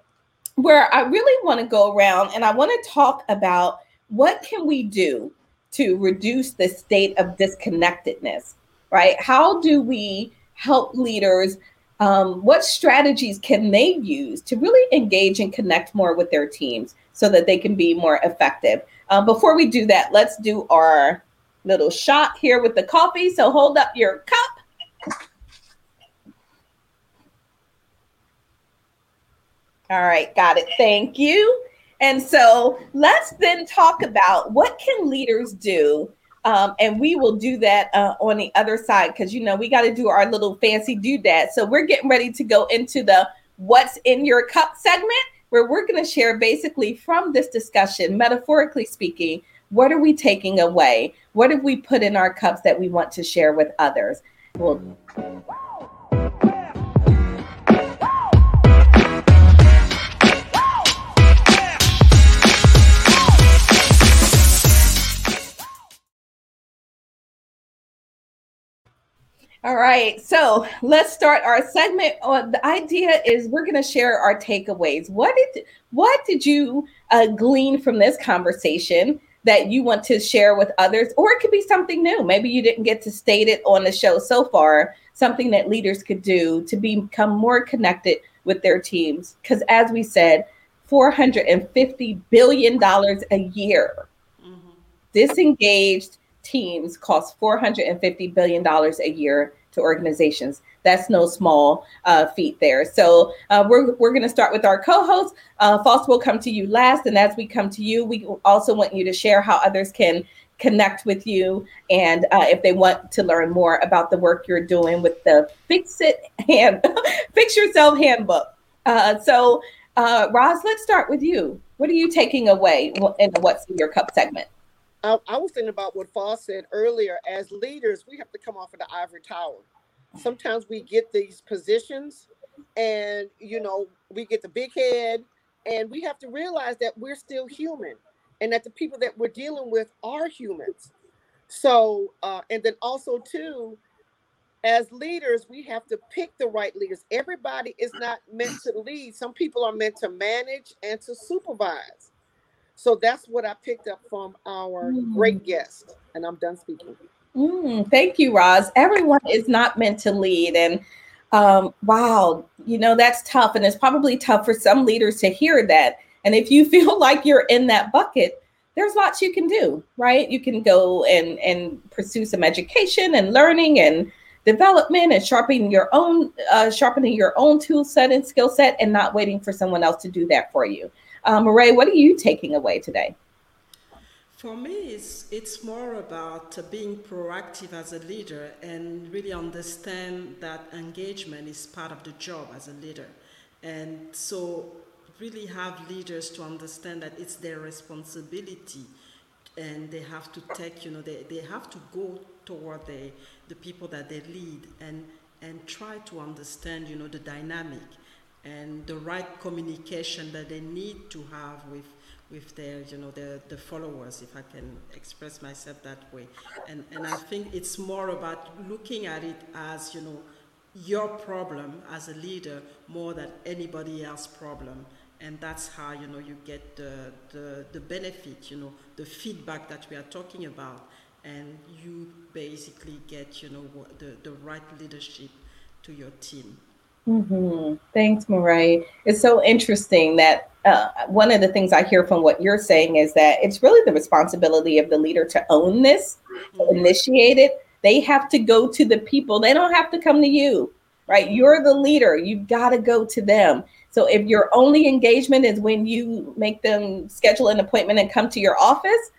where I really want to go around and I want to talk about what can we do to reduce the state of disconnectedness, right? How do we help leaders What strategies can they use to really engage and connect more with their teams so that they can be more effective? Before we do that, let's do our little shot here with the coffee. So hold up your cup. All right, got it. Thank you. And so let's then talk about what can leaders do. And we will do that on the other side because, you know, we got to do our little fancy doodad. So we're getting ready to go into the what's in your cup segment, where we're going to share basically from this discussion, metaphorically speaking, what are we taking away? What have we put in our cups that we want to share with others? All right, so let's start our segment. The idea is we're going to share our takeaways. What did you glean from this conversation that you want to share with others? Or it could be something new. Maybe you didn't get to state it on the show so far, something that leaders could do to become more connected with their teams. Because as we said, $450 billion a year, disengaged teams cost $450 billion a year to organizations. That's no small feat there. So we're going to start with our co-host. Faust will come to you last. And as we come to you, we also want you to share how others can connect with you. And if they want to learn more about the work you're doing with the Fix Yourself Handbook. So Roz, let's start with you. What are you taking away in the What's in Your Cup segment? I was thinking about what Faust said earlier. As leaders, we have to come off of the ivory tower. Sometimes we get these positions and, you know, we get the big head, and we have to realize that we're still human and that the people that we're dealing with are humans. So, and then also too, as leaders, we have to pick the right leaders. Everybody is not meant to lead. Some people are meant to manage and to supervise. So that's what I picked up from our great guest, and I'm done speaking. Thank you, Roz. Everyone is not meant to lead, and wow, you know, that's tough, and it's probably tough for some leaders to hear that. And if you feel like you're in that bucket, there's lots you can do, right? You can go and pursue some education and learning and development and sharpening your own tool set and skill set, and not waiting for someone else to do that for you. Mireille, what are you taking away today? For me, it's more about being proactive as a leader and really understand that engagement is part of the job as a leader. And so really have leaders to understand that it's their responsibility, and they have to take, you know, they have to go toward the people that they lead and try to understand, you know, the dynamic and the right communication that they need to have with their, you know, the followers, if I can express myself that way. And I think it's more about looking at it as, you know, your problem as a leader more than anybody else's problem. And that's how, you know, you get the benefit, you know, the feedback that we are talking about. And you basically get, you know, the right leadership to your team. Mm-hmm. Thanks, Mireille. It's so interesting that one of the things I hear from what you're saying is that it's really the responsibility of the leader to own this, to initiate it. They have to go to the people. They don't have to come to you, right? You're the leader. You've got to go to them. So if your only engagement is when you make them schedule an appointment and come to your office,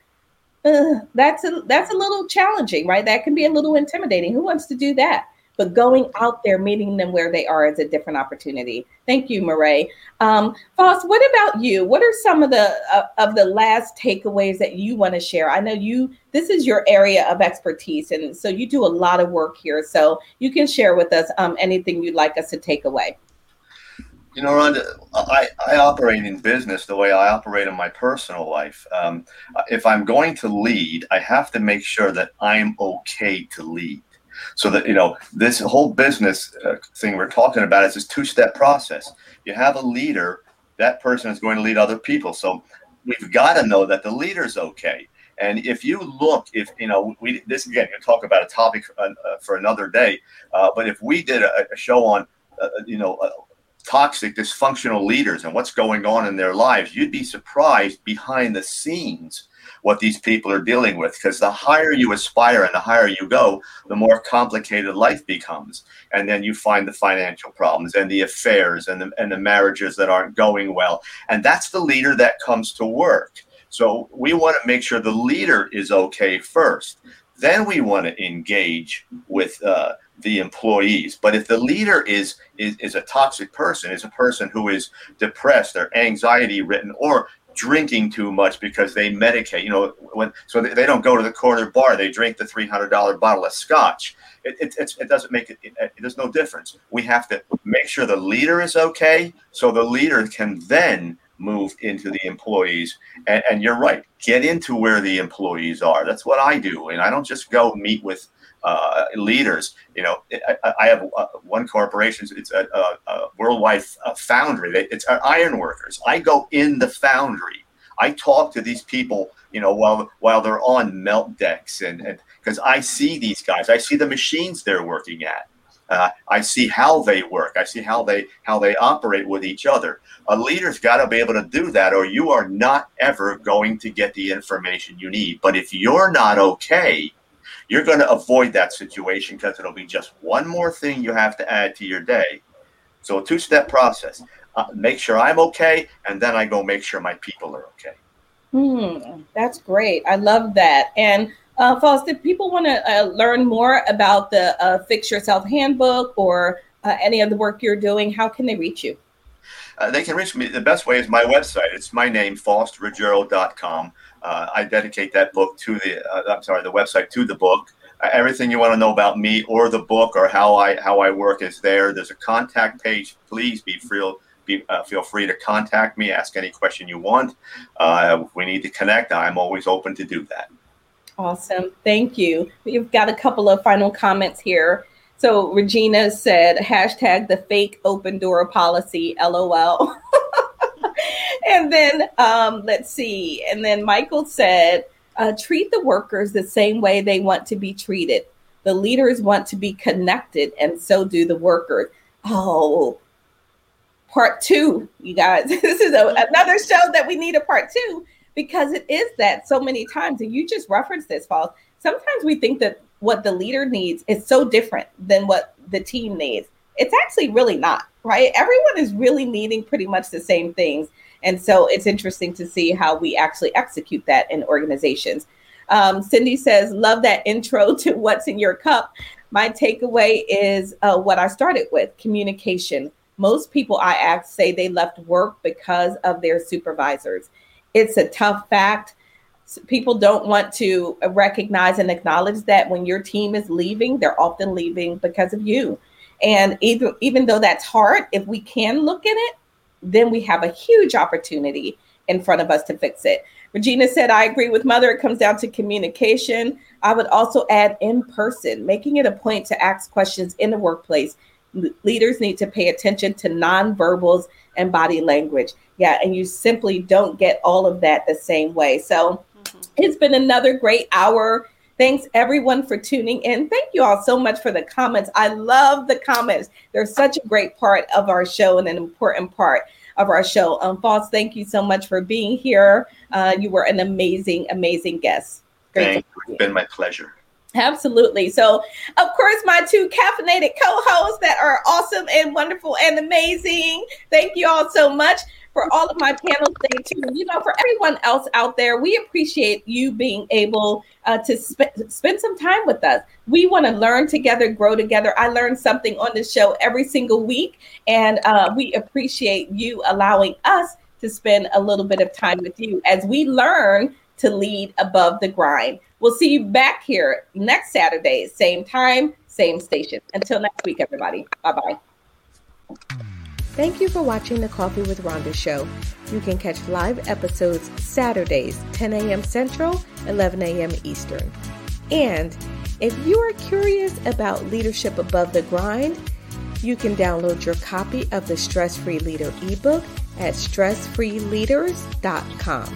that's a little challenging, right? That can be a little intimidating. Who wants to do that? But going out there, meeting them where they are, is a different opportunity. Thank you, Mireille. Faust, what about you? What are some of the last takeaways that you want to share? I know this is your area of expertise, and so you do a lot of work here. So you can share with us anything you'd like us to take away. You know, Rhonda, I operate in business the way I operate in my personal life. If I'm going to lead, I have to make sure that I'm okay to lead. So that, you know, this whole business thing we're talking about is this two-step process. You have a leader, that person is going to lead other people. So we've got to know that the leader's okay. And if you look, if, you know, this again, we'll talk about a topic for another day, but if we did a show on toxic, dysfunctional leaders and what's going on in their lives, you'd be surprised behind the scenes what these people are dealing with, because the higher you aspire and the higher you go, the more complicated life becomes. And then you find the financial problems and the affairs and the marriages that aren't going well. And that's the leader that comes to work. So we want to make sure the leader is okay first. Then we want to engage with the employees. But if the leader is a toxic person, is a person who is depressed or anxiety ridden or drinking too much because they medicate, so they don't go to the corner bar, they drink the $300 bottle of scotch. It doesn't make it, there's no difference. We have to make sure the leader is okay, so the leader can then move into the employees. And you're right, get into where the employees are. That's what I do, and I don't just go meet with leaders. I have one corporation. It's a worldwide foundry. It's iron workers. I go in the foundry. I talk to these people, while they're on melt decks, and because I see these guys, I see the machines they're working at. I see how they work. I see how they operate with each other. A leader's got to be able to do that, or you are not ever going to get the information you need. But if you're not okay, you're going to avoid that situation, because it'll be just one more thing you have to add to your day. So a two-step process. Make sure I'm okay, and then I go make sure my people are okay. That's great. I love that. And Faust, if people want to learn more about the Fix Yourself Handbook or any of the work you're doing, how can they reach you? They can reach me. The best way is my website. It's my name, FaustRuggiero.com. I dedicate that book to the website to the book. Everything you want to know about me or the book or how I work is there. There's a contact page. Please feel free to contact me. Ask any question you want. If we need to connect, I'm always open to do that. Awesome. Thank you. We've got a couple of final comments here. So Regina said, hashtag the fake open door policy, LOL. And then let's see. And then Michael said, treat the workers the same way they want to be treated. The leaders want to be connected, and so do the workers. Oh, part two, you guys. This is another show that we need a part two, because it is that so many times. And you just referenced this, Faust. Sometimes we think that what the leader needs is so different than what the team needs. It's actually really not, right? Everyone is really needing pretty much the same things. And so it's interesting to see how we actually execute that in organizations. Cindy says, love that intro to what's in your cup. My takeaway is what I started with, communication. Most people I asked say they left work because of their supervisors. It's a tough fact. People don't want to recognize and acknowledge that when your team is leaving, they're often leaving because of you. And even though that's hard, if we can look at it, then we have a huge opportunity in front of us to fix it. Regina said, I agree with Mother. It comes down to communication. I would also add in person, making it a point to ask questions in the workplace. Leaders need to pay attention to nonverbals and body language. Yeah, and you simply don't get all of that the same way. So It's been another great hour. Thanks everyone for tuning in. Thank you all so much for the comments. I love the comments. They're such a great part of our show and an important part of our show. Faust, thank you so much for being here. You were an amazing, amazing guest. Thank you. It's been my pleasure. Absolutely. So, of course, my two caffeinated co-hosts that are awesome and wonderful and amazing. Thank you all so much. For all of my panel, stay tuned. For everyone else out there, we appreciate you being able to spend some time with us. We want to learn together, grow together. I learn something on this show every single week, and we appreciate you allowing us to spend a little bit of time with you as we learn to lead above the grind. We'll see you back here next Saturday, same time, same station. Until next week, everybody. Bye-bye. Thank you for watching the Coffee with Rhonda show. You can catch live episodes Saturdays, 10 a.m. Central, 11 a.m. Eastern. And if you are curious about Leadership Above the Grind, you can download your copy of the Stress-Free Leader ebook at StressFreeLeaders.com.